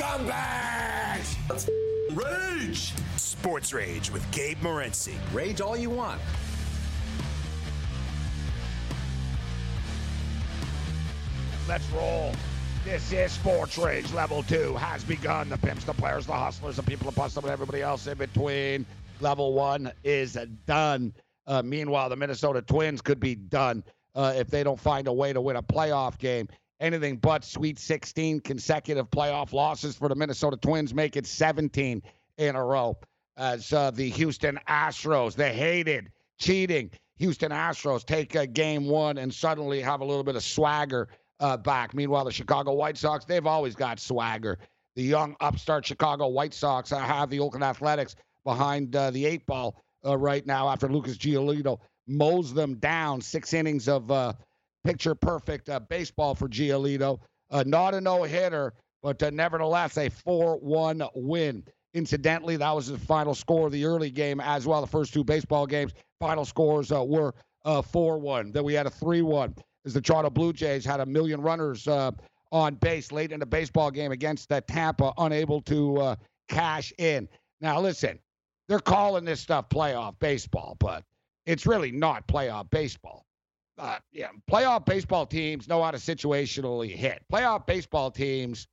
scumbags! Let's rage! Sports Rage with Gabe Morency. Rage all you want. Let's roll. This is Sports Rage. Level 2 has begun. The pimps, the players, the hustlers, the people of Boston, and everybody else in between. Level 1 is done. Meanwhile, the Minnesota Twins could be done if they don't find a way to win a playoff game. Anything but Sweet 16 consecutive playoff losses for the Minnesota Twins, make it 17 in a row. As the Houston Astros, the hated, cheating Houston Astros, take game one and suddenly have a little bit of swagger back. Meanwhile, the Chicago White Sox, they've always got swagger. The young upstart Chicago White Sox have the Oakland Athletics behind the eight ball right now after Lucas Giolito mows them down. 6 innings of picture-perfect baseball for Giolito. Not a no-hitter, but nevertheless a 4-1 win. Incidentally, that was the final score of the early game as well. The first two baseball games, final scores were 4-1. Then we had a 3-1. As the Toronto Blue Jays had a million runners on base late in the baseball game against Tampa, unable to cash in. Now, listen, they're calling this stuff playoff baseball, but it's really not playoff baseball. Playoff baseball teams know how to situationally hit. Playoff baseball teams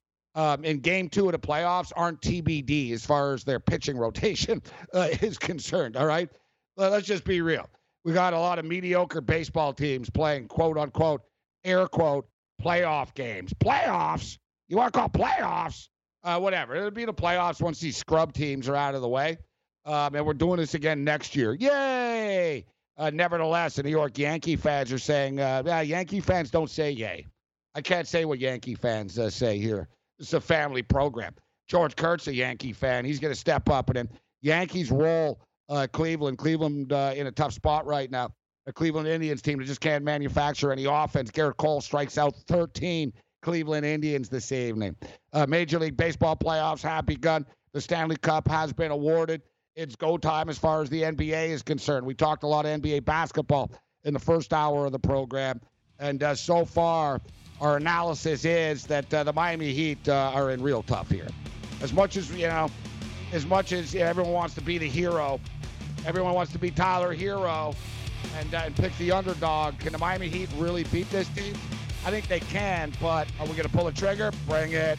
in game 2 of the playoffs aren't TBD as far as their pitching rotation is concerned, all right? Well, let's just be real. We got a lot of mediocre baseball teams playing, quote, unquote, air quote, playoff games. Playoffs? You want to call playoffs? Whatever. It'll be the playoffs once these scrub teams are out of the way. And we're doing this again next year. Yay! Nevertheless, the New York Yankee fans are saying, Yankee fans don't say yay. I can't say what Yankee fans say here. It's a family program. George Kurtz, a Yankee fan, he's going to step up. And then Yankees roll Cleveland. Cleveland in a tough spot right now. A Cleveland Indians team that just can't manufacture any offense. Gerrit Cole strikes out 13 Cleveland Indians this evening. Major League Baseball playoffs have begun. The Stanley Cup has been awarded. It's go time as far as the NBA is concerned. We talked a lot of NBA basketball in the first hour of the program. And so far, our analysis is that the Miami Heat are in real tough here. As much as everyone wants to be the hero, everyone wants to be Tyler Hero and pick the underdog. Can the Miami Heat really beat this team? I think they can, but are we going to pull a trigger? Bring it.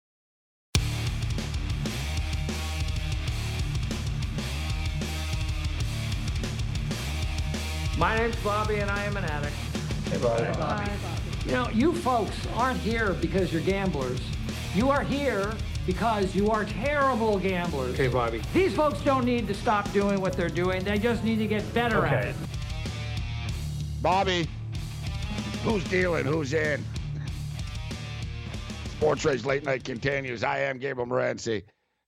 My name's Bobby, and I am an addict. Hey, Bobby. Hi, Bobby. Hi, Bobby. You know, you folks aren't here because you're gamblers. You are here because you are terrible gamblers. Okay, Bobby. These folks don't need to stop doing what they're doing. They just need to get better at it. Bobby, who's dealing? Who's in? Sports Rage Late Night continues. I am Gabriel Morency.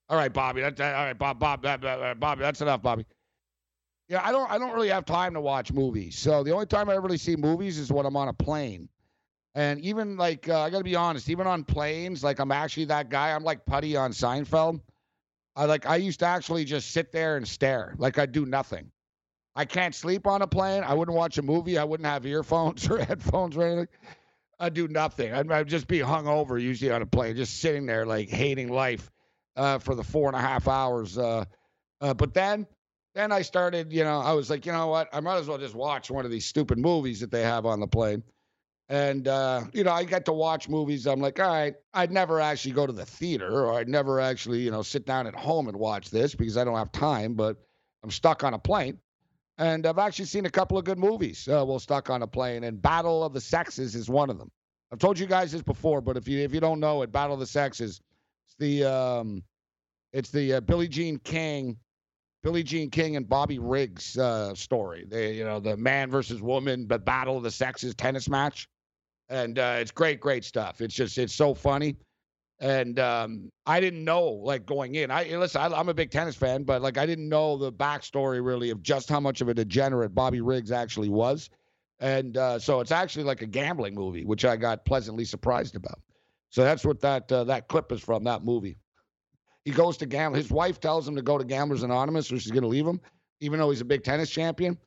All right, Bobby. All right, Bobby. That's enough, Bobby. Yeah, I don't really have time to watch movies. So the only time I really see movies is when I'm on a plane. And even like, I got to be honest, even on planes, like I'm actually that guy. I'm like Putty on Seinfeld. I used to actually just sit there and stare. Like I do nothing. I can't sleep on a plane. I wouldn't watch a movie. I wouldn't have earphones or headphones or anything. I do nothing. I'd just be hungover usually on a plane, just sitting there like hating life for the 4.5 hours. But then I started, I was like, you know what? I might as well just watch one of these stupid movies that they have on the plane. And, I got to watch movies. I'm like, all right, I'd never actually go to the theater or I'd never actually, sit down at home and watch this because I don't have time, but I'm stuck on a plane. And I've actually seen a couple of good movies while stuck on a plane, and Battle of the Sexes is one of them. I've told you guys this before, but if you don't know it, Battle of the Sexes, it's the Billie Jean King and Bobby Riggs story. They, the man versus woman, but Battle of the Sexes tennis match. And it's great stuff. It's just, it's so funny. And I didn't know, like, going in. I'm a big tennis fan, but, like, I didn't know the backstory, really, of just how much of a degenerate Bobby Riggs actually was. And so it's actually like a gambling movie, which I got pleasantly surprised about. So that's what that clip is from, that movie. He goes to gamble. His wife tells him to go to Gamblers Anonymous, or she's going to leave him, even though he's a big tennis champion.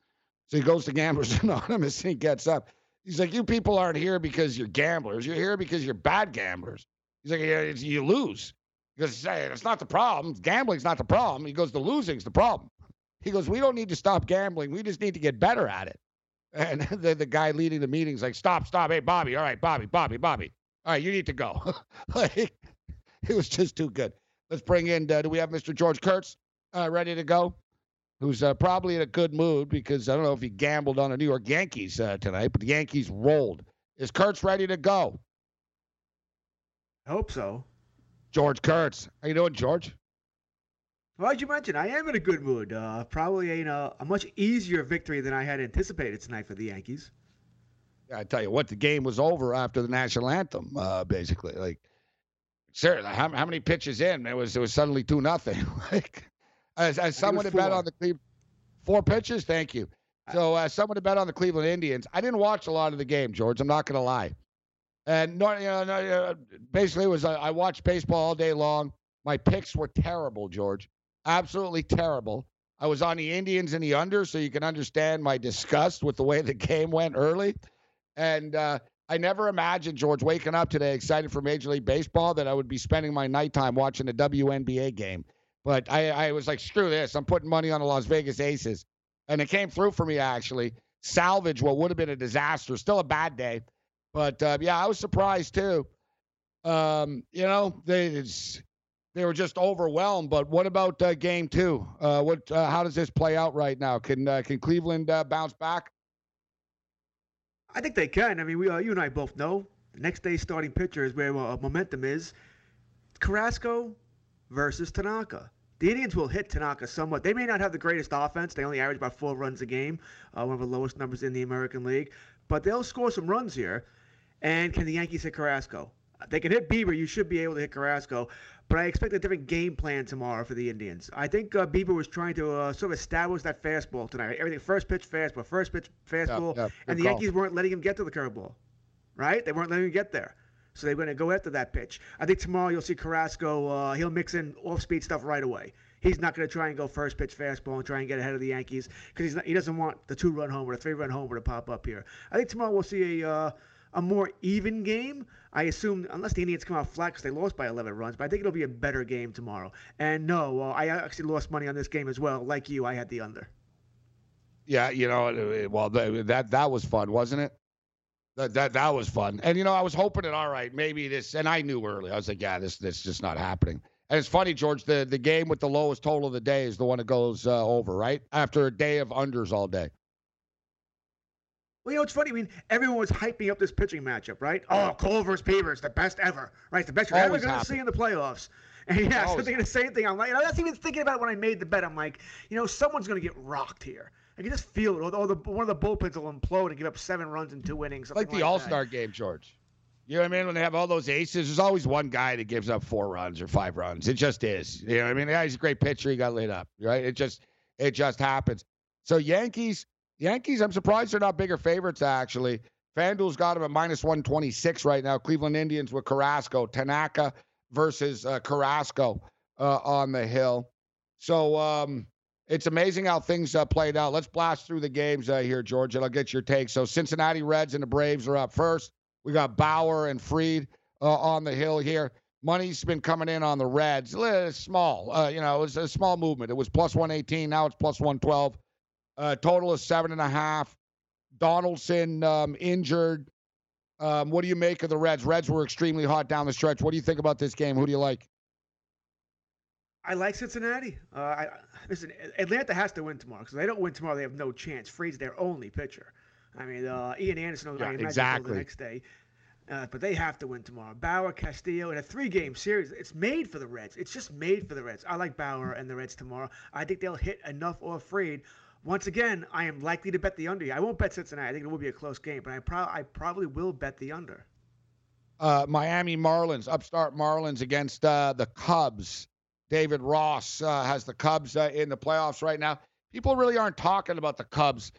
So he goes to Gamblers Anonymous, and he gets up. He's like, you people aren't here because you're gamblers. You're here because you're bad gamblers. He's like, yeah, you lose. He goes, hey, it's not the problem. Gambling's not the problem. He goes, the losing's the problem. He goes, we don't need to stop gambling. We just need to get better at it. And the guy leading the meeting's like, stop. Hey, Bobby. All right, Bobby. All right, you need to go. Like, it was just too good. Let's bring in, do we have Mr. George Kurtz ready to go? Who's probably in a good mood because I don't know if he gambled on the New York Yankees tonight, but the Yankees rolled. Is Kurtz ready to go? I hope so. George Kurtz. How you doing, George? Why'd you mention? I am in a good mood. Probably ain't a much easier victory than I had anticipated tonight for the Yankees. Yeah, I tell you what, the game was over after the national anthem, basically. Like, seriously, how many pitches in? It was suddenly 2-0. Like, as someone had bet on the Cleveland, 4 pitches, thank you. So as someone had bet on the Cleveland Indians, I didn't watch a lot of the game, George. I'm not going to lie. And basically it was I watched baseball all day long. My picks were terrible, George. Absolutely terrible. I was on the Indians in the under, so you can understand my disgust with the way the game went early. And I never imagined, George, waking up today excited for Major League Baseball that I would be spending my nighttime watching a WNBA game. But I was like, screw this. I'm putting money on the Las Vegas Aces. And it came through for me, actually. Salvage what would have been a disaster. Still a bad day. But, yeah, I was surprised, too. They were just overwhelmed. But what about Game 2? How does this play out right now? Can Cleveland bounce back? I think they can. I mean, you and I both know the next day's starting pitcher is where momentum is. Carrasco versus Tanaka. The Indians will hit Tanaka somewhat. They may not have the greatest offense. They only average about 4 runs a game, one of the lowest numbers in the American League. But they'll score some runs here. And can the Yankees hit Carrasco? They can hit Bieber. You should be able to hit Carrasco. But I expect a different game plan tomorrow for the Indians. I think Bieber was trying to sort of establish that fastball tonight. Everything, first pitch, fastball. Yeah, and the Yankees weren't letting him get to the curveball, right? They weren't letting him get there. So they're going to go after that pitch. I think tomorrow you'll see Carrasco. He'll mix in off-speed stuff right away. He's not going to try and go first pitch fastball and try and get ahead of the Yankees because he doesn't want the 2-run homer, the 3-run homer to pop up here. I think tomorrow we'll see a more even game, I assume, unless the Indians come out flat because they lost by 11 runs. But I think it'll be a better game tomorrow. And no, I actually lost money on this game as well. Like you, I had the under. Yeah, well, that was fun, wasn't it? That was fun. And, I was hoping that, all right, maybe this, and I knew early. I was like, yeah, this is just not happening. And it's funny, George, the game with the lowest total of the day is the one that goes over, right? After a day of unders all day. Well, it's funny. I mean, everyone was hyping up this pitching matchup, right? Oh, Cole versus Bieber is the best ever, right? It's the best you're ever going to see in the playoffs. And yeah, so thinking the same thing. I'm like, I was even thinking about it when I made the bet. I'm like, someone's going to get rocked here. I can just feel it. Or one of the bullpens will implode and give up 7 runs in 2 innings. Like the All-Star game, George. You know what I mean? When they have all those aces, there's always one guy that gives up 4 runs or 5 runs. It just is. You know what I mean? The guy's a great pitcher. He got lit up, right? It just happens. So Yankees, I'm surprised they're not bigger favorites, actually. FanDuel's got them at -126 right now. Cleveland Indians with Carrasco. Tanaka versus Carrasco on the hill. So, it's amazing how things played out. Let's blast through the games here, George, and I'll get your take. So Cincinnati Reds and the Braves are up first. We got Bauer and Fried on the hill here. Money's been coming in on the Reds. Small. It was a small movement. It was +118. Now it's +112. Total is 7.5. Donaldson injured. What do you make of the Reds? Reds were extremely hot down the stretch. What do you think about this game? Who do you like? I like Cincinnati. Listen, Atlanta has to win tomorrow because if they don't win tomorrow, they have no chance. Freed's their only pitcher. I mean, Ian Anderson will exactly the next day. But they have to win tomorrow. Bauer, Castillo, in a 3-game series. It's made for the Reds. It's just made for the Reds. I like Bauer and the Reds tomorrow. I think they'll hit enough off Fried. Once again, I am likely to bet the under. I won't bet Cincinnati. I think it will be a close game, but I probably will bet the under. Miami Marlins, upstart Marlins against the Cubs. David Ross has the Cubs in the playoffs right now. People really aren't talking about the Cubs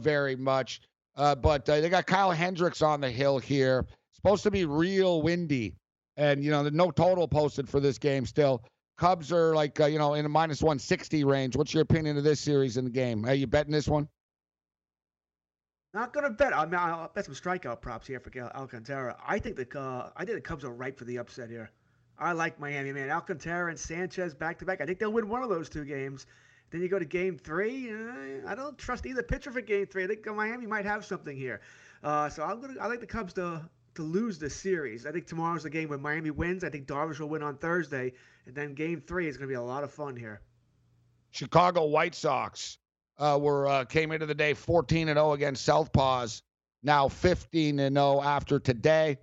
very much, but they got Kyle Hendricks on the hill here. Supposed to be real windy, and, you know, there's no total posted for this game still. Cubs are like, in a minus 160 range. What's your opinion of this series in the game? Are you betting this one? Not going to bet. I mean, I'll bet some strikeout props here for Alcantara. I think the Cubs are ripe for the upset here. I like Miami, man. Alcantara and Sanchez back-to-back. I think they'll win one of those two games. Then you go to game three. I don't trust either pitcher for game three. I think Miami might have something here. So I like the Cubs to lose the series. I think tomorrow's the game when Miami wins. I think Darvish will win on Thursday. And then game three is going to be a lot of fun here. Chicago White Sox came into the day 14-0 against Southpaws. Now 15-0 after today.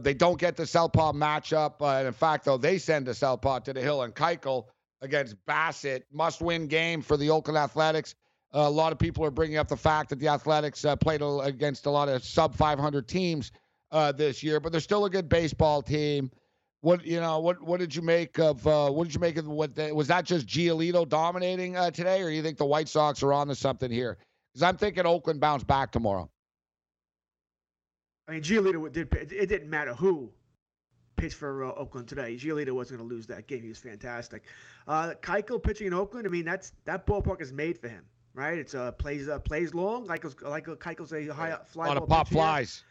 They don't get the Southpaw matchup. In fact, though, they send a Southpaw to the hill and Keuchel against Bassett. Must-win game for the Oakland Athletics. A lot of people are bringing up the fact that the Athletics played against a lot of sub-500 teams this year, but they're still a good baseball team. Was that just Giolito dominating today, or do you think the White Sox are on to something here? Because I'm thinking Oakland bounce back tomorrow. I mean, Giolito it didn't matter who pitched for Oakland today. Giolito wasn't going to lose that game. He was fantastic. Keuchel pitching in Oakland. I mean, that ballpark is made for him, right? It's plays long. Like Keuchel's a high fly. A lot of pop flies. Here.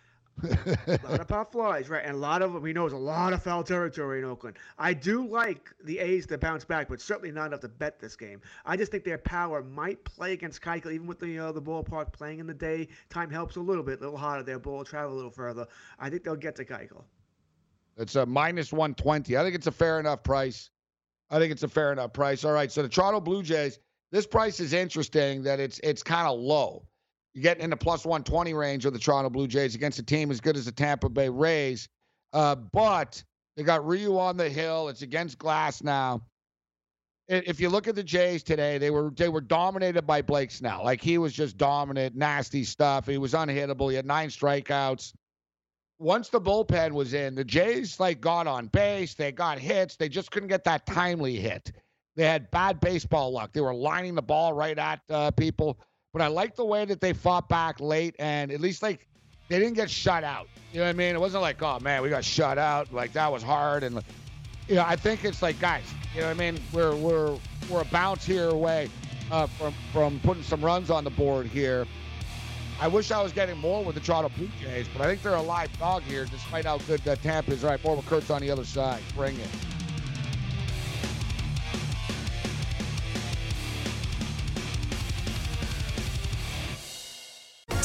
A lot of pop flies, right? And there's a lot of foul territory in Oakland. I do like the A's to bounce back, but certainly not enough to bet this game. I just think their power might play against Keuchel, even with the ballpark playing in the day. Time helps a little hotter. Their ball will travel a little further. I think they'll get to Keuchel. It's a minus 120. I think it's a fair enough price. All right, so the Toronto Blue Jays, this price is interesting that it's kind of low. You're getting in the plus 120 range of the Toronto Blue Jays against a team as good as the Tampa Bay Rays. But they got Ryu on the hill. It's against Glasnow. If you look at the Jays today, they were dominated by Blake Snell. Like, he was just dominant, nasty stuff. He was unhittable. He had 9 strikeouts. Once the bullpen was in, the Jays, got on base. They got hits. They just couldn't get that timely hit. They had bad baseball luck. They were lining the ball right at people. But I like the way that they fought back late, and at least, they didn't get shut out. You know what I mean? It wasn't like, oh, man, we got shut out. That was hard. And, I think it's guys, you know what I mean? We're a bounce here away from putting some runs on the board here. I wish I was getting more with the Toronto Blue Jays, but I think they're a live dog here despite how good Tampa is. All right, more with Kurtz on the other side. Bring it.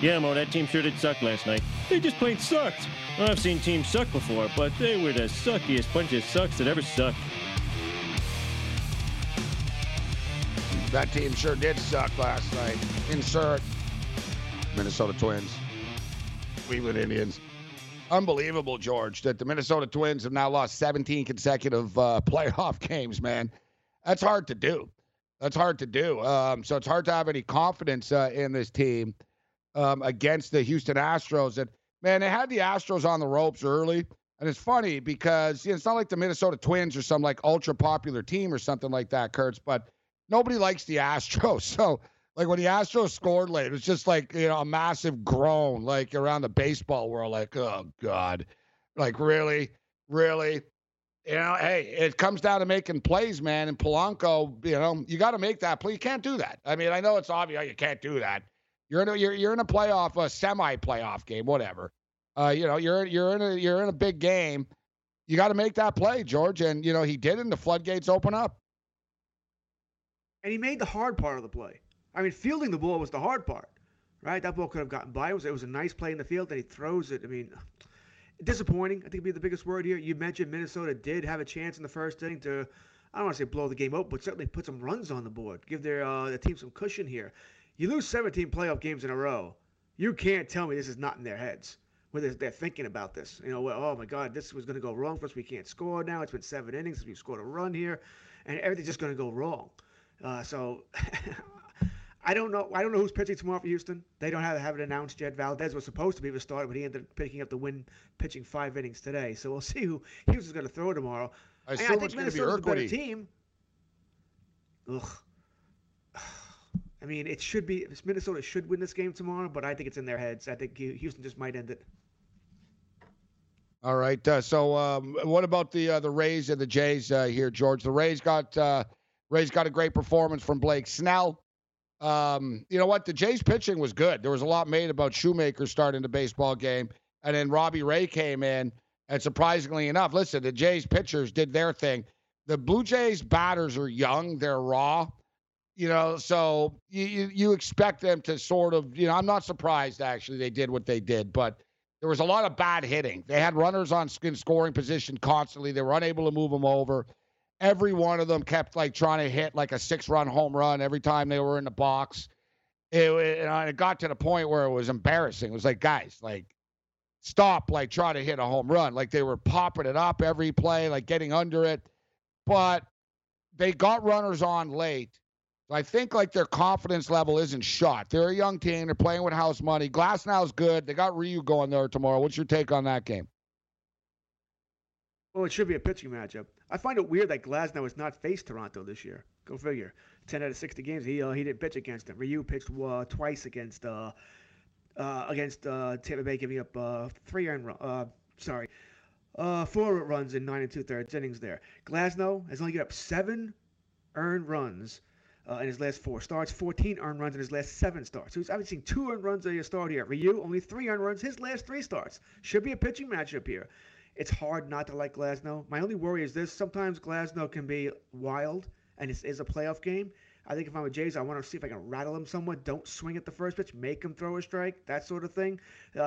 Yeah, Mo, that team sure did suck last night. They just plain sucked. I've seen teams suck before, but they were the suckiest bunch of sucks that ever sucked. That team sure did suck last night. Insert Minnesota Twins, Cleveland Indians. Unbelievable, George, that the Minnesota Twins have now lost 17 consecutive playoff games, man. That's hard to do. So it's hard to have any confidence in this team. Against the Houston Astros. And, man, they had the Astros on the ropes early. And it's funny because it's not like the Minnesota Twins or some, ultra-popular team or something like that, Kurtz, but nobody likes the Astros. So, when the Astros scored late, it was just, a massive groan, around the baseball world, oh, God. Really? Really? Hey, it comes down to making plays, man. And Polanco, you got to make that play. You can't do that. I mean, I know it's obvious you can't do that. You're in a playoff, a semi-playoff game, whatever. You're in a big game. You got to make that play, George, and he did, and the floodgates open up. And he made the hard part of the play. I mean, fielding the ball was the hard part, right? That ball could have gotten by. It was a nice play in the field, and he throws it. I mean, Disappointing, I think, would be the biggest word here. You mentioned Minnesota did have a chance in the first inning to, I don't want to say blow the game up, but certainly put some runs on the board, give their team some cushion here. You lose 17 playoff games in a row. You can't tell me this is not in their heads, whether they're thinking about this. You know, well, oh, my God, this was going to go wrong for us. We can't score now. It's been 7 innings since we've scored a run here, and everything's just going to go wrong. So I don't know who's pitching tomorrow for Houston. They don't have it announced yet. Valdez was supposed to be the starter, but he ended up picking up the win, pitching 5 innings today. So we'll see who Houston's going to throw tomorrow. I think it's Minnesota's a better team. Ugh. I mean, it should be – Minnesota should win this game tomorrow, but I think it's in their heads. I think Houston just might end it. All right. So what about the Rays and the Jays here, George? The Rays got a great performance from Blake Snell. You know what? The Jays' pitching was good. There was a lot made about Shoemaker starting the baseball game, and then Robbie Ray came in, and surprisingly enough, listen, the Jays' pitchers did their thing. The Blue Jays' batters are young. They're raw. You know, so you expect them to sort of, you know, I'm not surprised, actually, they did what they did, but there was a lot of bad hitting. They had runners on scoring position constantly. They were unable to move them over. Every one of them kept, like, trying to hit, like, a 6-run home run every time they were in the box. It got to the point where it was embarrassing. It was like, guys, like, stop, like, try to hit a home run. Like, they were popping it up every play, like, getting under it. But they got runners on late. So I think, like, their confidence level isn't shot. They're a young team. They're playing with house money. Glasnow's good. They got Ryu going there tomorrow. What's your take on that game? Well, it should be a pitching matchup. I find it weird that Glasnow has not faced Toronto this year. Go figure. 10 out of 60 games, he didn't pitch against them. Ryu pitched twice against Tampa Bay, giving up 4 runs in 9 2/3 innings there. Glasnow has only given up 7 earned runs in his last 4 starts, 14 earned runs in his last 7 starts. So he's averaging 2 earned runs at his start here. Ryu, only 3 earned runs his last 3 starts. Should be a pitching matchup here. It's hard not to like Glasnow. My only worry is this. Sometimes Glasnow can be wild, and it is a playoff game. I think if I'm with Jays, I want to see if I can rattle him somewhat. Don't swing at the first pitch. Make him throw a strike, that sort of thing.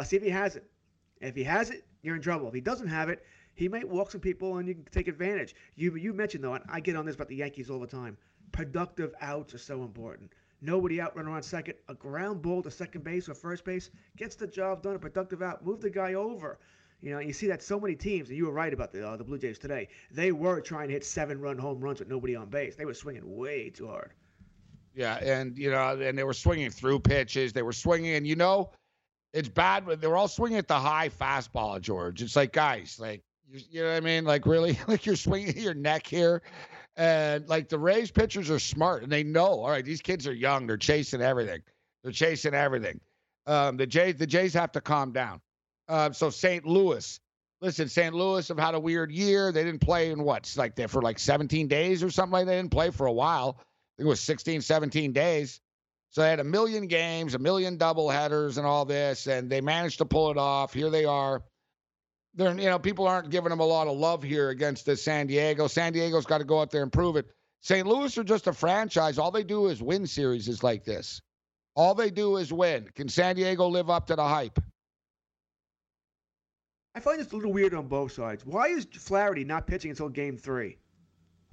See if he has it. If he has it, you're in trouble. If he doesn't have it, he might walk some people, and you can take advantage. You mentioned, though, and I get on this about the Yankees all the time, productive outs are so important. Nobody out, runner on second. A ground ball to second base or first base gets the job done, a productive out. Move the guy over. You know, you see that so many teams, and you were right about the Blue Jays today. They were trying to hit 7-run home runs with nobody on base. They were swinging way too hard. Yeah, and, you know, and they were swinging through pitches. They were swinging, and, you know, it's bad, but they were all swinging at the high fastball, George. It's like, guys, like, you know what I mean? Like, really? Like, you're swinging your neck here. And, like, the Rays pitchers are smart, and they know, all right, these kids are young. They're chasing everything. The Jays have to calm down. So St. Louis, listen, St. Louis have had a weird year. They didn't play in what? Like there for like 17 days or something like that. They didn't play for a while. I think it was 16, 17 days. So they had 1 million games, 1 million doubleheaders and all this, and they managed to pull it off. Here they are. They're, you know, people aren't giving them a lot of love here against the San Diego. San Diego's got to go out there and prove it. St. Louis are just a franchise. All they do is win series like this. All they do is win. Can San Diego live up to the hype? I find this a little weird on both sides. Why is Flaherty not pitching until Game 3? I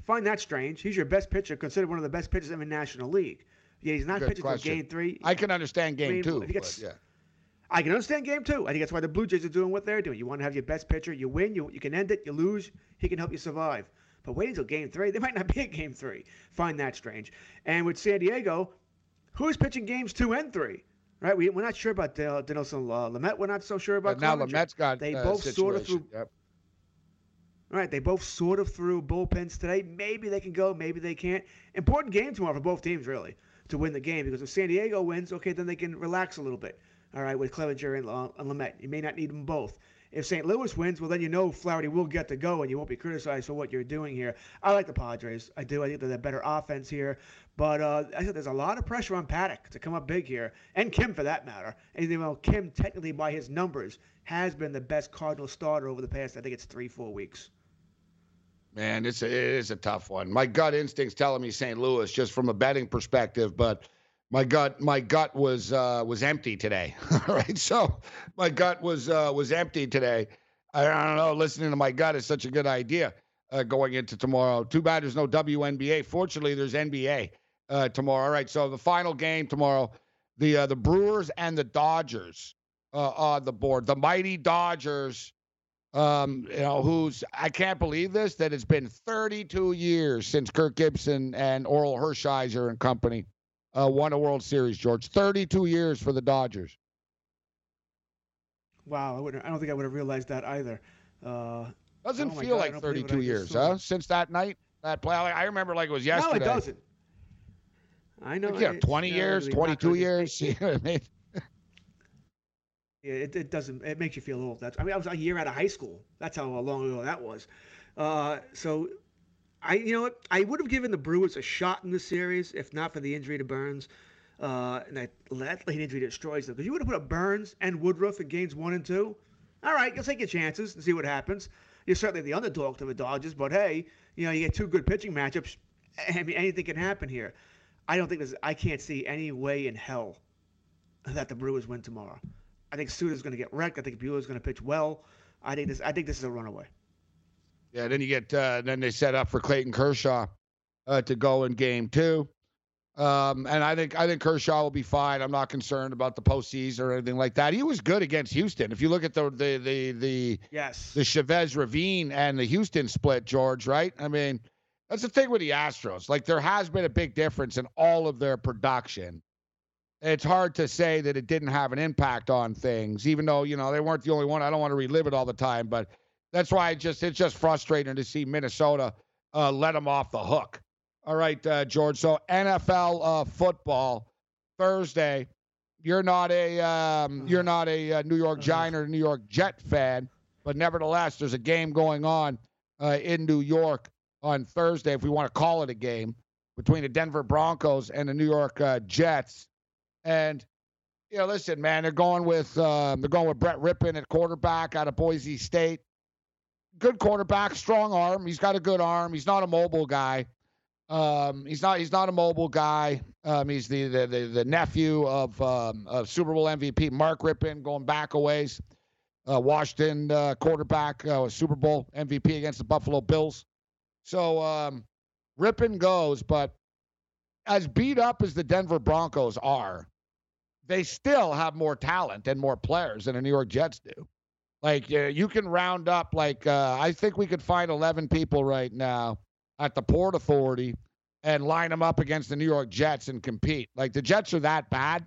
find that strange. He's your best pitcher, considered one of the best pitchers in the National League. Yeah, he's not pitching until Game 3. I can understand Game 2. I can understand Game 2. I think that's why the Blue Jays are doing what they're doing. You want to have your best pitcher. You win. You can end it. You lose. He can help you survive. But wait until Game 3. They might not be at Game 3. Find that strange. And with San Diego, who's pitching Games 2 and 3? Right, we're not sure about Denelson Lamet. We're not so sure about. Now Lamet's got they both situation. Sort of threw. Yep. All right, they both sort of threw bullpens today. Maybe they can go. Maybe they can't. Important game tomorrow for both teams, really, to win the game. Because if San Diego wins, okay, then they can relax a little bit. All right, with Clevenger and Lamet, you may not need them both. If St. Louis wins, well, then you know Flaherty will get to go, and you won't be criticized for what you're doing here. I like the Padres. I do. I think they're the better offense here. But I said there's a lot of pressure on Paddock to come up big here, and Kim for that matter. And, you know, Kim, technically by his numbers, has been the best Cardinal starter over the past, I think it's 3-4 weeks. Man, it is a tough one. My gut instinct's telling me St. Louis, just from a betting perspective, but my gut was empty today. All right, so my gut was empty today. I don't know. Listening to my gut is such a good idea going into tomorrow. Too bad there's no WNBA. Fortunately, there's NBA tomorrow. All right, so the final game tomorrow, the Brewers and the Dodgers on the board. The mighty Dodgers, who's I can't believe this, that it's been 32 years since Kirk Gibson and Oral Hershiser and company won a World Series, George. 32 years for the Dodgers. Wow, I don't think I would have realized that either. Doesn't feel like 32 years, huh? Since that night, that play. I remember like it was yesterday. No, it doesn't. I know. Yeah, 20 years, 22 years. You know what I mean? Yeah, it doesn't. It makes you feel old. I was a year out of high school. That's how long ago that was. I would have given the Brewers a shot in this series if not for the injury to Burns. And that late injury destroys them. Because you would have put up Burns and Woodruff in games 1 and 2. All right, you'll take your chances and see what happens. You're certainly the underdog to the Dodgers, but hey, you get two good pitching matchups. I mean, anything can happen here. I can't see any way in hell that the Brewers win tomorrow. I think Suter's going to get wrecked. I think Bueller's going to pitch well. I think this is a runaway. Yeah. Then you get then they set up for Clayton Kershaw to go in game 2. And I think Kershaw will be fine. I'm not concerned about the postseason or anything like that. He was good against Houston. If you look at the Chavez Ravine and the Houston split, George, right? I mean, that's the thing with the Astros. Like, there has been a big difference in all of their production. It's hard to say that it didn't have an impact on things, even though, they weren't the only one. I don't want to relive it all the time, but that's why it's just frustrating to see Minnesota let them off the hook. All right, George. So NFL football Thursday. You're not a New York Giant or New York Jet fan, but nevertheless, there's a game going on in New York on Thursday, if we want to call it a game, between the Denver Broncos and the New York Jets. And listen, man, they're going with Brett Rypien at quarterback out of Boise State. Good quarterback, strong arm. He's got a good arm. He's not a mobile guy. He's not a mobile guy. He's the nephew of Super Bowl MVP Mark Rypien, going back a ways. Washington quarterback, Super Bowl MVP against the Buffalo Bills. So Rypien goes, but as beat up as the Denver Broncos are, they still have more talent and more players than the New York Jets do. Like you can round up, I think we could find 11 people right now at the Port Authority and line them up against the New York Jets and compete. Like, the Jets are that bad.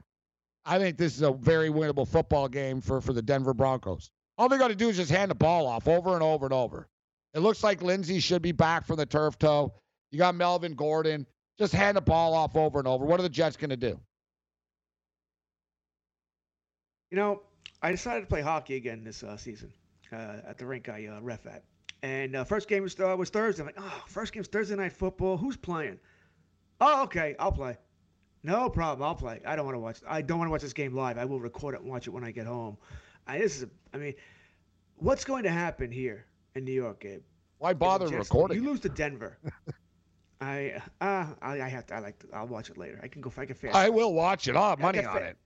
I think this is a very winnable football game for the Denver Broncos. All they got to do is just hand the ball off over and over and over. It looks like Lindsay should be back from the turf toe. You got Melvin Gordon. Just hand the ball off over and over. What are the Jets going to do? I decided to play hockey again this season at the rink I ref at. And first game was Thursday. I'm like, first game's Thursday night football. Who's playing? Oh, okay, I'll play. No problem, I'll play. I don't want to watch this game live. I will record it and watch it when I get home. What's going to happen here in New York, Gabe? Why bother recording? You lose to Denver. I'll watch it later. I can fast. I will watch it. I'll have money on it.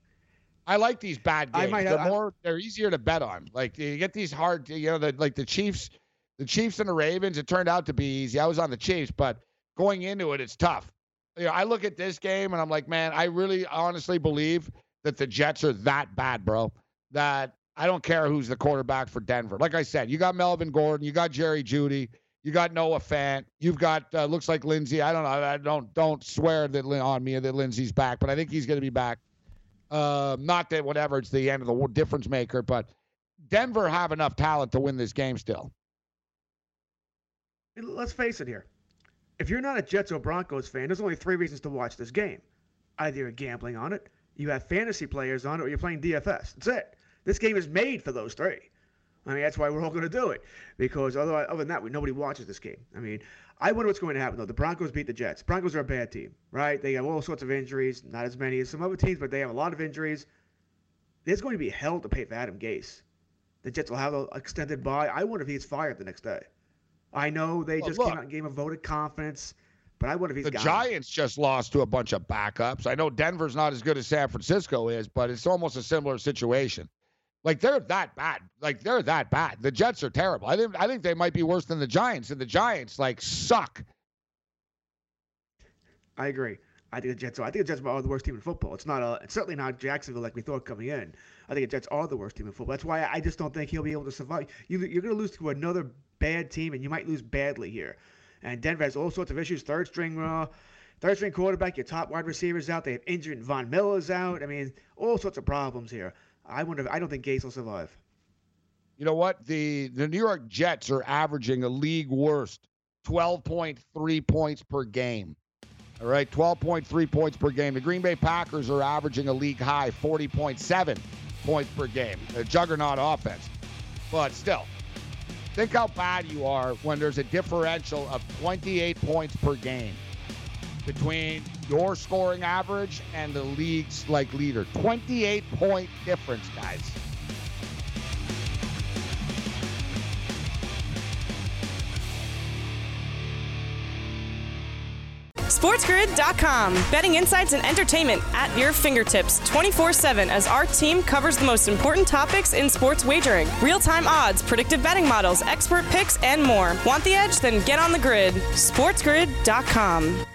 I like these bad games. They're easier to bet on. Like, you get these hard, the Chiefs. The Chiefs and the Ravens, it turned out to be easy. I was on the Chiefs, but going into it, it's tough. I look at this game, and I'm like, man, I really honestly believe that the Jets are that bad, bro, that I don't care who's the quarterback for Denver. Like I said, you got Melvin Gordon. You got Jerry Jeudy. You got Noah Fant. You've got, looks like Lindsay. I don't know. I don't swear that on me that Lindsay's back, but I think he's going to be back. Not that whatever, it's the end of the difference maker, but Denver have enough talent to win this game still. Let's face it here. If you're not a Jets or Broncos fan, there's only 3 reasons to watch this game. Either you're gambling on it, you have fantasy players on it, or you're playing DFS. That's it. This game is made for those 3. I mean, that's why we're all going to do it, because otherwise, other than that, nobody watches this game. I mean, I wonder what's going to happen, though. The Broncos beat the Jets. Broncos are a bad team, right? They have all sorts of injuries, not as many as some other teams, but they have a lot of injuries. There's going to be hell to pay for Adam Gase. The Jets will have an extended bye. I wonder if he's fired the next day. I know they came out and gave a vote of confidence, but I wonder if he's gone. The Giants just lost to a bunch of backups. I know Denver's not as good as San Francisco is, but it's almost a similar situation. Like, they're that bad. Like, they're that bad. The Jets are terrible. I think they might be worse than the Giants, and the Giants, like, suck. I agree. I think the Jets are the worst team in football. It's certainly not Jacksonville like we thought coming in. I think the Jets are the worst team in football. That's why I just don't think he'll be able to survive. You're going to lose to another bad team, and you might lose badly here. And Denver has all sorts of issues. Third string quarterback, your top wide receivers out. They have injured, and Von Miller's out. I mean, all sorts of problems here. I don't think Gase will survive. You know what? The New York Jets are averaging a league worst 12.3 points per game. All right, 12.3 points per game. The Green Bay Packers are averaging a league high 40.7 points per game. A juggernaut offense. But still, think how bad you are when there's a differential of 28 points per game between your scoring average and the league's like leader. 28-point difference, guys. SportsGrid.com. Betting insights and entertainment at your fingertips 24/7 as our team covers the most important topics in sports wagering. Real-time odds, predictive betting models, expert picks, and more. Want the edge? Then get on the grid. SportsGrid.com.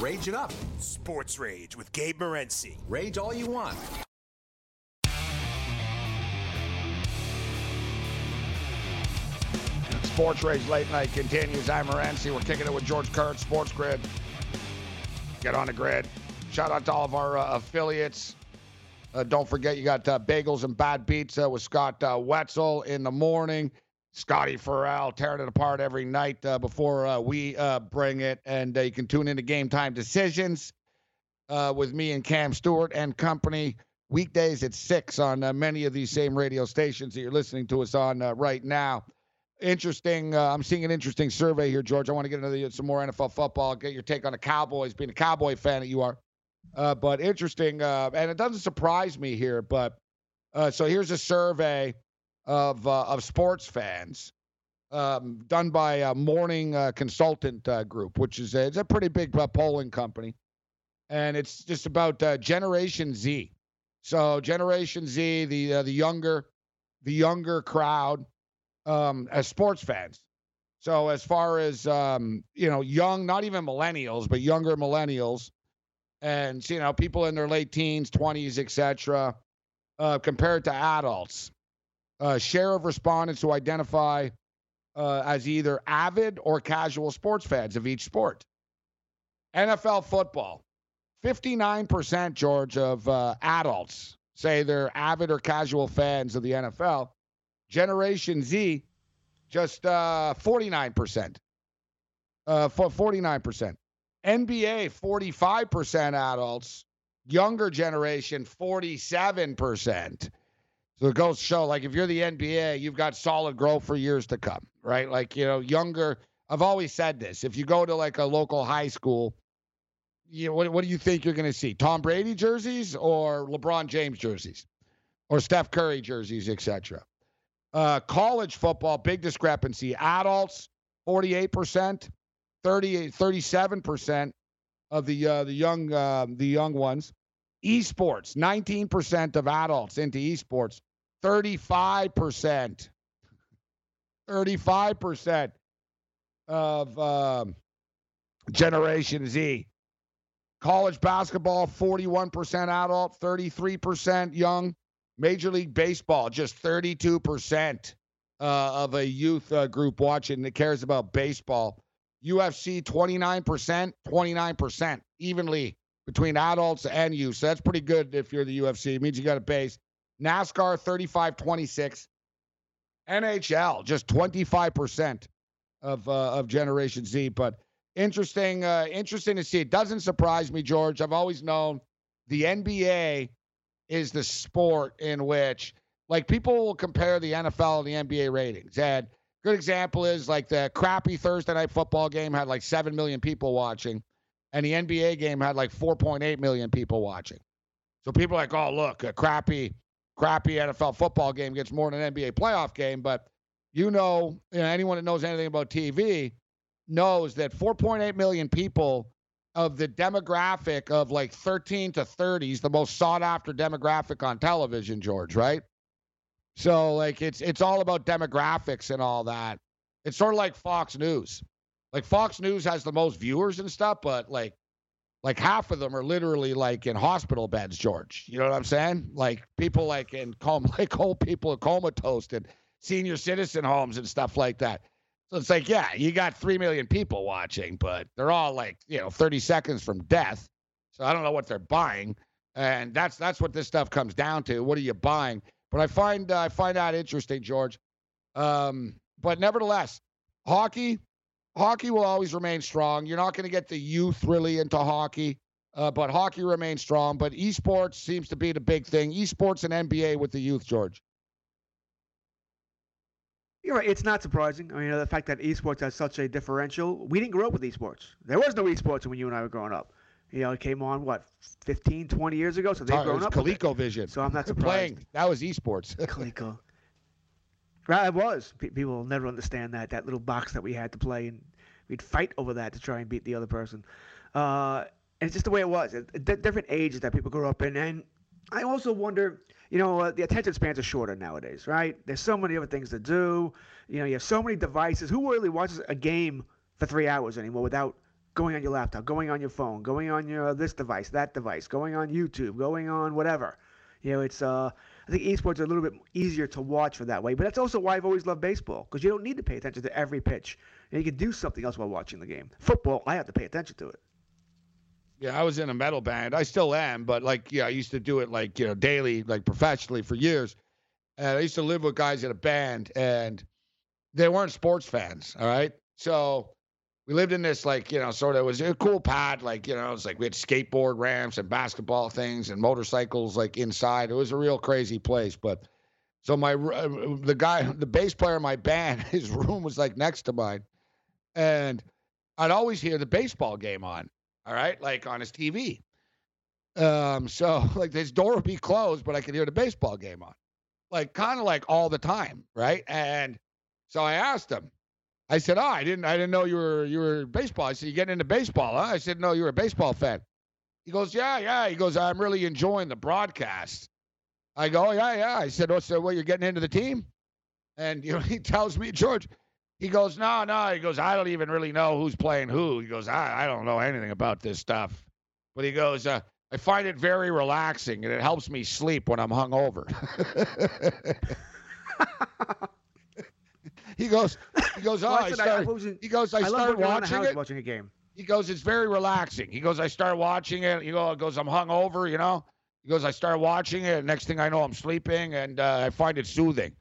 Rage it up. Sports Rage with Gabe Morency. Rage all you want. Sports Rage Late Night continues. I'm Morency. We're kicking it with George Kurtz, Sports Grid. Get on the grid. Shout out to all of our affiliates. Don't forget, you got Bagels and Bad Pizza with Scott Wetzel in the morning. Scotty Farrell tearing it apart every night before we bring it. And you can tune into Game Time Decisions with me and Cam Stewart and company weekdays at 6 on many of these same radio stations that you're listening to us on right now. Interesting. I'm seeing an interesting survey here, George. I want to get into some more NFL football, get your take on the Cowboys, being a Cowboy fan that you are. But interesting. And it doesn't surprise me here, but so here's a survey of sports fans done by a morning consultant group, which is it's a pretty big polling company. And it's just about Generation Z. So Generation Z, the younger crowd. As sports fans. So as far as, young, not even millennials, but younger millennials and, people in their late teens, 20s, et cetera, compared to adults, share of respondents who identify as either avid or casual sports fans of each sport. NFL football, 59%, George, of adults say they're avid or casual fans of the NFL. Generation Z, just 49%. 49%. NBA, 45% adults. Younger generation, 47%. So it goes to show, like, if you're the NBA, you've got solid growth for years to come, right? Like, younger. I've always said this. If you go to, like, a local high school, what do you think you're going to see? Tom Brady jerseys or LeBron James jerseys or Steph Curry jerseys, et cetera? College football, big discrepancy. Adults, 48%, 37% of the young ones. Esports, 19% of adults into esports, 35% of Generation Z. College basketball, 41% adult, 33% young. Major League Baseball, just 32% of a youth group watching that cares about baseball. UFC, 29%, evenly between adults and youth. So that's pretty good if you're the UFC. It means you got a base. NASCAR, 35-26. NHL, just 25% of Generation Z. But interesting to see. It doesn't surprise me, George. I've always known the NBA is the sport in which, like, people will compare the NFL and the NBA ratings. And a good example is, like, the crappy Thursday night football game had, like, 7 million people watching, and the NBA game had, like, 4.8 million people watching. So people are like, oh, look, a crappy NFL football game gets more than an NBA playoff game. But anyone that knows anything about TV knows that 4.8 million people of the demographic of like 13 to 30s, the most sought after demographic on television, George, right? So like it's all about demographics and all that. It's sort of like Fox News. Like Fox News has the most viewers and stuff, but like half of them are literally like in hospital beds, George. You know what I'm saying? Like people like in like old people are comatose and senior citizen homes and stuff like that. So it's like, yeah, you got 3 million people watching, but they're all like, you know, 30 seconds from death. So I don't know what they're buying. And that's what this stuff comes down to. What are you buying? But I find that interesting, George. But nevertheless, hockey will always remain strong. You're not going to get the youth really into hockey, but hockey remains strong. But esports seems to be the big thing. Esports and NBA with the youth, George. You're right. It's not surprising. I mean, the fact that esports has such a differential. We didn't grow up with esports. There was no esports when you and I were growing up. You know, it came on, 15, 20 years ago? So they've grown up with it. ColecoVision. So I'm not surprised. That was esports. Coleco. Right, it was. People will never understand that little box that we had to play, and we'd fight over that to try and beat the other person. And it's just the way it was. Different ages that people grew up in. And I also wonder, you know, the attention spans are shorter nowadays, right? There's so many other things to do. You know, you have so many devices. Who really watches a game for 3 hours anymore without going on your laptop, going on your phone, going on your this device, that device, going on YouTube, going on whatever? You know, it's I think esports are a little bit easier to watch for that way. But that's also why I've always loved baseball, because you don't need to pay attention to every pitch. And you can do something else while watching the game. Football, I have to pay attention to it. Yeah, I was in a metal band. I still am, but like, yeah, I used to do it like, you know, daily, like professionally for years. And I used to live with guys in a band, and they weren't sports fans, all right? So we lived in this, like, you know, sort of, it was a cool pad, like, you know, it's like we had skateboard ramps and basketball things and motorcycles, like, inside. It was a real crazy place. But so the bass player in my band, his room was like next to mine. And I'd always hear the baseball game on. All right, like on his TV. So like his door would be closed, but I could hear the baseball game on, like kind of like all the time, right? And so I asked him. I said, "Oh, I didn't know you were baseball." I said, "You getting into baseball, huh?" I said, "No, you're a baseball fan." He goes, "Yeah." He goes, "I'm really enjoying the broadcast." I go, "Oh, yeah." I said, "Oh, so what? You're getting into the team?" And you know, he tells me, George. He goes, no. He goes, I don't even really know who's playing who. He goes, I don't know anything about this stuff. But he goes, I find it very relaxing, and it helps me sleep when I'm hungover. He goes, oh, I started watching it. Watching a game. He goes, it's very relaxing. He goes, I start watching it. He goes, I'm hungover, you know. He goes, I start watching it. Next thing I know, I'm sleeping, and I find it soothing.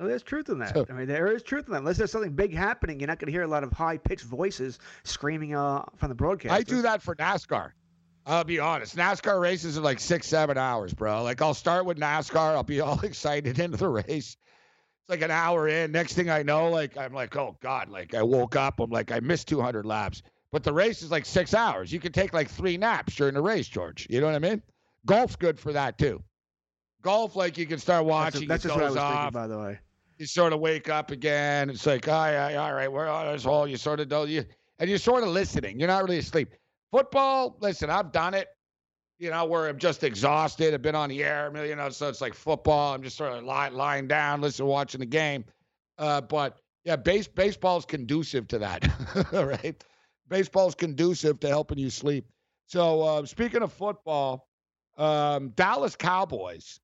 Well, there's truth in that. So, I mean, there is truth in that. Unless there's something big happening, you're not going to hear a lot of high-pitched voices screaming from the broadcast. I do that for NASCAR. I'll be honest. NASCAR races are like 6-7 hours, bro. Like, I'll start with NASCAR. I'll be all excited into the race. It's like an hour in. Next thing I know, like, I'm like, oh, God. Like, I woke up. I'm like, I missed 200 laps. But the race is like 6 hours. You can take like 3 naps during the race, George. You know what I mean? Golf's good for that, too. Golf, like, you can start watching. That's just what I was thinking, by the way. You sort of wake up again. It's like, all right, we're on this hole. You sort of do, and you're sort of listening. You're not really asleep. Football, listen, I've done it, you know, where I'm just exhausted. I've been on the air, you know, so it's like football. I'm just sort of lying down, listening, watching the game. But, yeah, baseball's conducive to that, right? Baseball's conducive to helping you sleep. So speaking of football, Dallas Cowboys,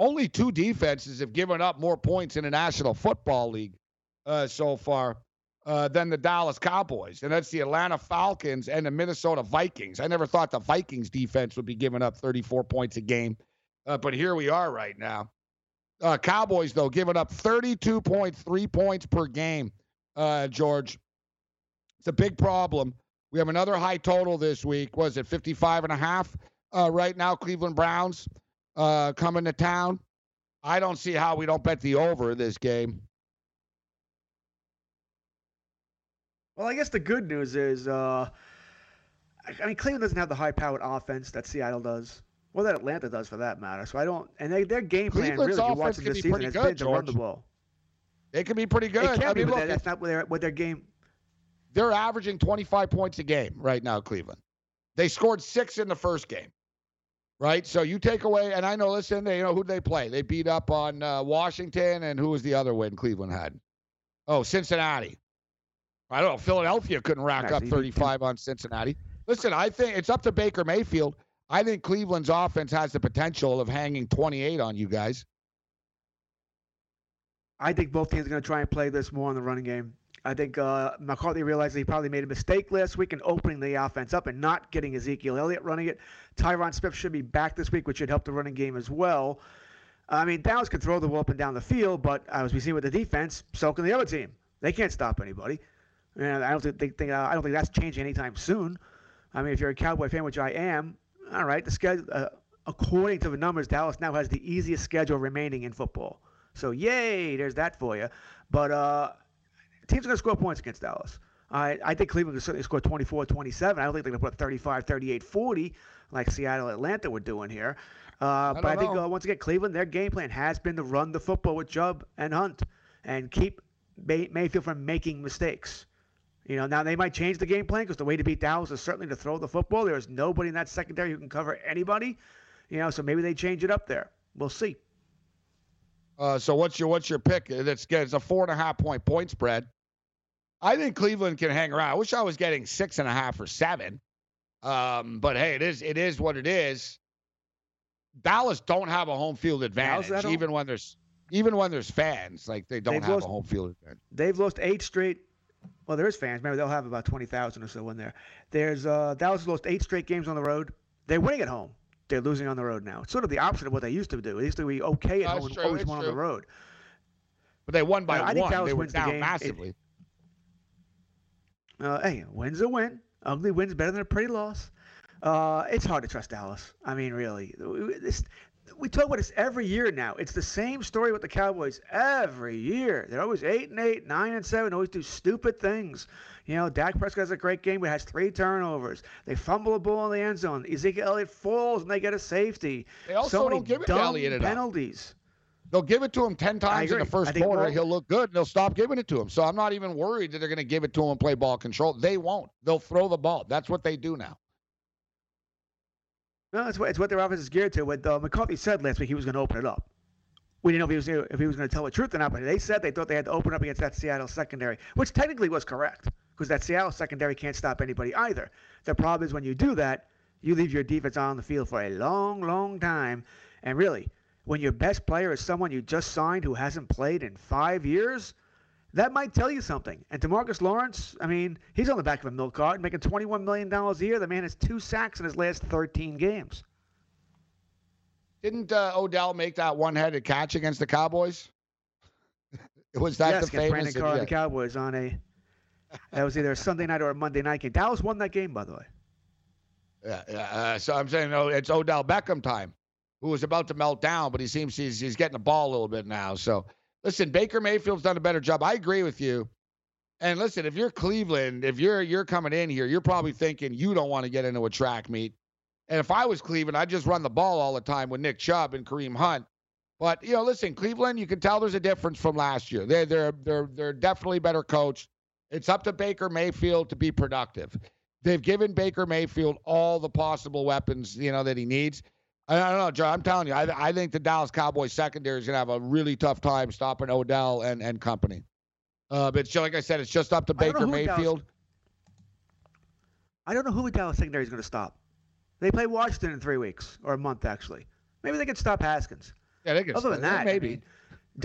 only 2 defenses have given up more points in the National Football League so far than the Dallas Cowboys, and that's the Atlanta Falcons and the Minnesota Vikings. I never thought the Vikings defense would be giving up 34 points a game, but here we are right now. Cowboys, though, giving up 32.3 points per game, George. It's a big problem. We have another high total this week. Was it 55.5? Right now, Cleveland Browns coming to town. I don't see how we don't bet the over this game. Well, I guess the good news is, I mean, Cleveland doesn't have the high-powered offense that Seattle does, or that Atlanta does for that matter. So I don't, and their game plan really, if you watch this season, has been to run the ball. They can be pretty good. It can be, but that's not what their game. They're averaging 25 points a game right now, Cleveland. They scored 6 in the first game, right? So you take away, and I know, listen, they, you know, who did they play? They beat up on Washington, and who was the other win Cleveland had? Oh, Cincinnati. I don't know. Philadelphia couldn't rack up 35 on Cincinnati. Listen, I think it's up to Baker Mayfield. I think Cleveland's offense has the potential of hanging 28 on you guys. I think both teams are going to try and play this more on the running game. I think McCarthy realized he probably made a mistake last week in opening the offense up and not getting Ezekiel Elliott running it. Tyron Smith should be back this week, which should help the running game as well. I mean, Dallas could throw the ball up and down the field, but as we see with the defense, so can the other team. They can't stop anybody. And I don't think I don't think that's changing anytime soon. I mean, if you're a Cowboy fan, which I am, all right, the schedule, according to the numbers, Dallas now has the easiest schedule remaining in football. So, yay, there's that for you. But teams are going to score points against Dallas. I think Cleveland can certainly score 24-27. I don't think they're going to put 35, 38, 40 like Seattle, Atlanta were doing here. I think, once again, Cleveland, their game plan has been to run the football with Jubb and Hunt and keep Mayfield from making mistakes. You know, now they might change the game plan because the way to beat Dallas is certainly to throw the football. There is nobody in that secondary who can cover anybody. You know, so maybe they change it up there. We'll see. So what's your pick? It's a 4.5 point spread. I think Cleveland can hang around. I wish I was getting 6.5 or 7. But hey, it is what it is. Dallas don't have a home field advantage, even when there's fans. Like they don't have a home field advantage. They've lost 8 straight. Well, there is fans. Maybe they'll have about 20,000 or so in there. There's Dallas lost 8 straight games on the road. They're winning at home. They're losing on the road now. It's sort of the opposite of what they used to do. They used to be okay at home and always won on the road. But they won by 1. I think Dallas wins the game massively. Hey, win's a win. Ugly win's better than a pretty loss. It's hard to trust Dallas. I mean, really. We talk about this every year now. It's the same story with the Cowboys every year. They're always 8-8, 9-7, always do stupid things. You know, Dak Prescott has a great game, but has 3 turnovers. They fumble the ball in the end zone. Ezekiel Elliott falls, and they get a safety. They also don't give it to Elliott penalties. They'll give it to him 10 times in the first quarter. He'll look good, and they'll stop giving it to him. So I'm not even worried that they're going to give it to him and play ball control. They won't. They'll throw the ball. That's what they do now. No, it's what their offense is geared to. What McCarthy said last week, he was going to open it up. We didn't know if he was going to tell the truth or not, but they said they thought they had to open up against that Seattle secondary, which technically was correct because that Seattle secondary can't stop anybody either. The problem is when you do that, you leave your defense on the field for a long, long time. And really, when your best player is someone you just signed who hasn't played in 5 years, that might tell you something. And DeMarcus Lawrence, I mean, he's on the back of a milk cart making $21 million a year. The man has 2 sacks in his last 13 games. Didn't Odell make that one-headed catch against the Cowboys? Was that the famous? Yes, Brandon Carr and the Cowboys on that was either a Sunday night or a Monday night game. Dallas won that game, by the way. Yeah. So I'm saying it's Odell Beckham time, who was about to melt down, but he seems he's getting the ball a little bit now, so... Listen, Baker Mayfield's done a better job. I agree with you. And listen, if you're Cleveland, if you're coming in here, you're probably thinking you don't want to get into a track meet. And if I was Cleveland, I'd just run the ball all the time with Nick Chubb and Kareem Hunt. But, you know, listen, Cleveland, you can tell there's a difference from last year. They're definitely better coached. It's up to Baker Mayfield to be productive. They've given Baker Mayfield all the possible weapons, you know, that he needs. I don't know, Joe. I'm telling you, I think the Dallas Cowboys secondary is going to have a really tough time stopping Odell and company. But like I said, it's just up to Baker Mayfield. I don't know who the Dallas secondary is going to stop. They play Washington in 3 weeks or a month, actually. Maybe they could stop Haskins. Yeah, they could. Other than that, maybe.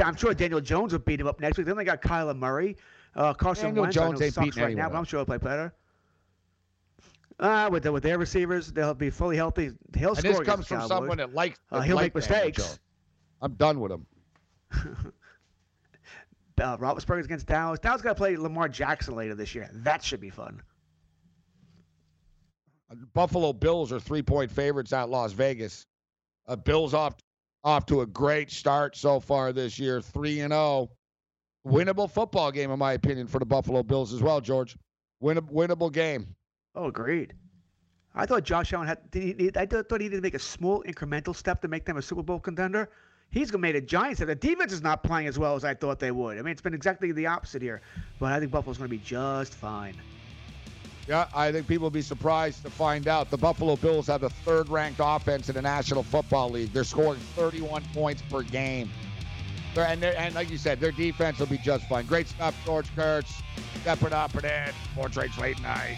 I'm sure Daniel Jones will beat him up next week. Then they got Kyler Murray, Carson Wentz. Daniel Jones ain't beating anyone right now, but I'm sure he'll play better. With their receivers, they'll be fully healthy. He'll score. And this comes from someone that likes. He'll make mistakes. I'm done with him. Roethlisberger's against Dallas. Dallas got to play Lamar Jackson later this year. That should be fun. Buffalo Bills are 3-point favorites at Las Vegas. Bills off to a great start so far this year, 3-0. Winnable football game, in my opinion, for the Buffalo Bills as well, George. Winnable game. Oh, agreed. I thought Josh Allen I thought he needed to make a small incremental step to make them a Super Bowl contender. he's made a giant step. The defense is not playing as well as I thought they would. I mean, it's been exactly the opposite here. But I think Buffalo's going to be just fine. Yeah, I think people will be surprised to find out. The Buffalo Bills have the third-ranked offense in the National Football League. They're scoring 31 points per game. And like you said, their defense will be just fine. Great stuff, George Kurtz. Separate up and in. More trades late night.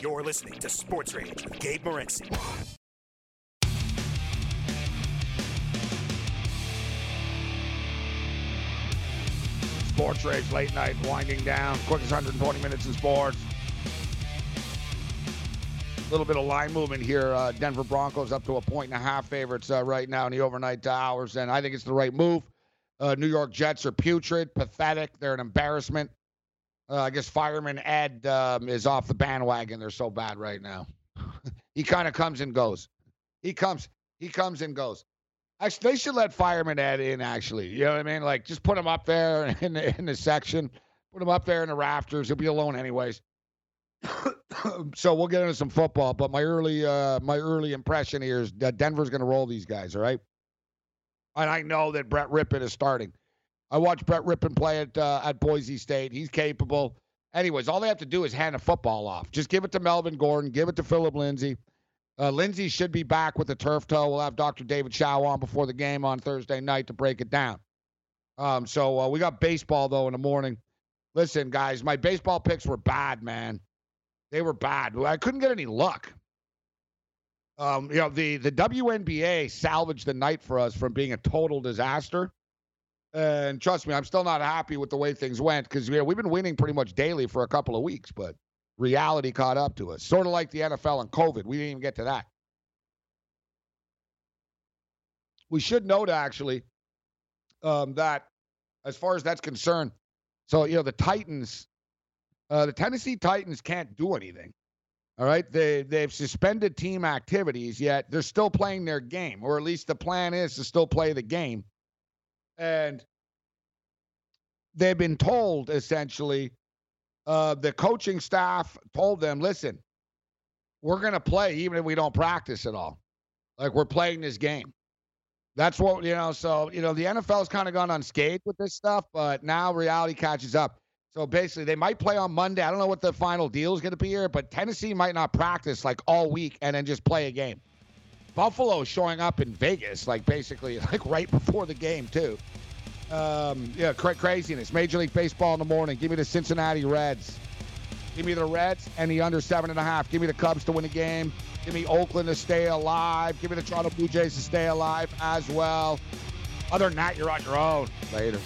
You're listening to Sports Rage with Gabe Morency. Sports Rage late night, winding down. Quickest 120 minutes in sports. A little bit of line movement here. Denver Broncos up to 1.5 favorites right now in the overnight hours, and I think it's the right move. New York Jets are putrid, pathetic. They're an embarrassment. I guess Fireman Ed is off the bandwagon. They're so bad right now. He kind of comes and goes. He comes and goes. Actually, they should let Fireman Ed in, actually. You know what I mean? Like, just put him up there in the section. Put him up there in the rafters. He'll be alone anyways. So we'll get into some football. But my early impression here is that Denver's going to roll these guys, all right? And I know that Brett Rypien is starting. I watched Brett Rypien play at Boise State. He's capable. Anyways, all they have to do is hand a football off. Just give it to Melvin Gordon. Give it to Phillip Lindsay. Lindsay should be back with a turf toe. We'll have Dr. David Chow on before the game on Thursday night to break it down. So we got baseball, though, in the morning. Listen, guys, my baseball picks were bad, man. They were bad. I couldn't get any luck. The WNBA salvaged the night for us from being a total disaster. And trust me, I'm still not happy with the way things went because we've been winning pretty much daily for a couple of weeks, but reality caught up to us. Sort of like the NFL and COVID. We didn't even get to that. We should note, actually, that as far as that's concerned, so, the Titans, the Tennessee Titans can't do anything. All right? They've suspended team activities, yet they're still playing their game, or at least the plan is to still play the game. And they've been told, essentially, the coaching staff told them, listen, we're going to play even if we don't practice at all. Like, we're playing this game. That's what, the NFL's kind of gone unscathed with this stuff, but now reality catches up. So basically, they might play on Monday. I don't know what the final deal is going to be here, but Tennessee might not practice like all week and then just play a game. Buffalo showing up in Vegas, basically right before the game, too. Craziness. Major League Baseball in the morning. Give me the Cincinnati Reds. Give me the Reds and the under 7.5. Give me the Cubs to win a game. Give me Oakland to stay alive. Give me the Toronto Blue Jays to stay alive as well. Other than that, you're on your own. Later.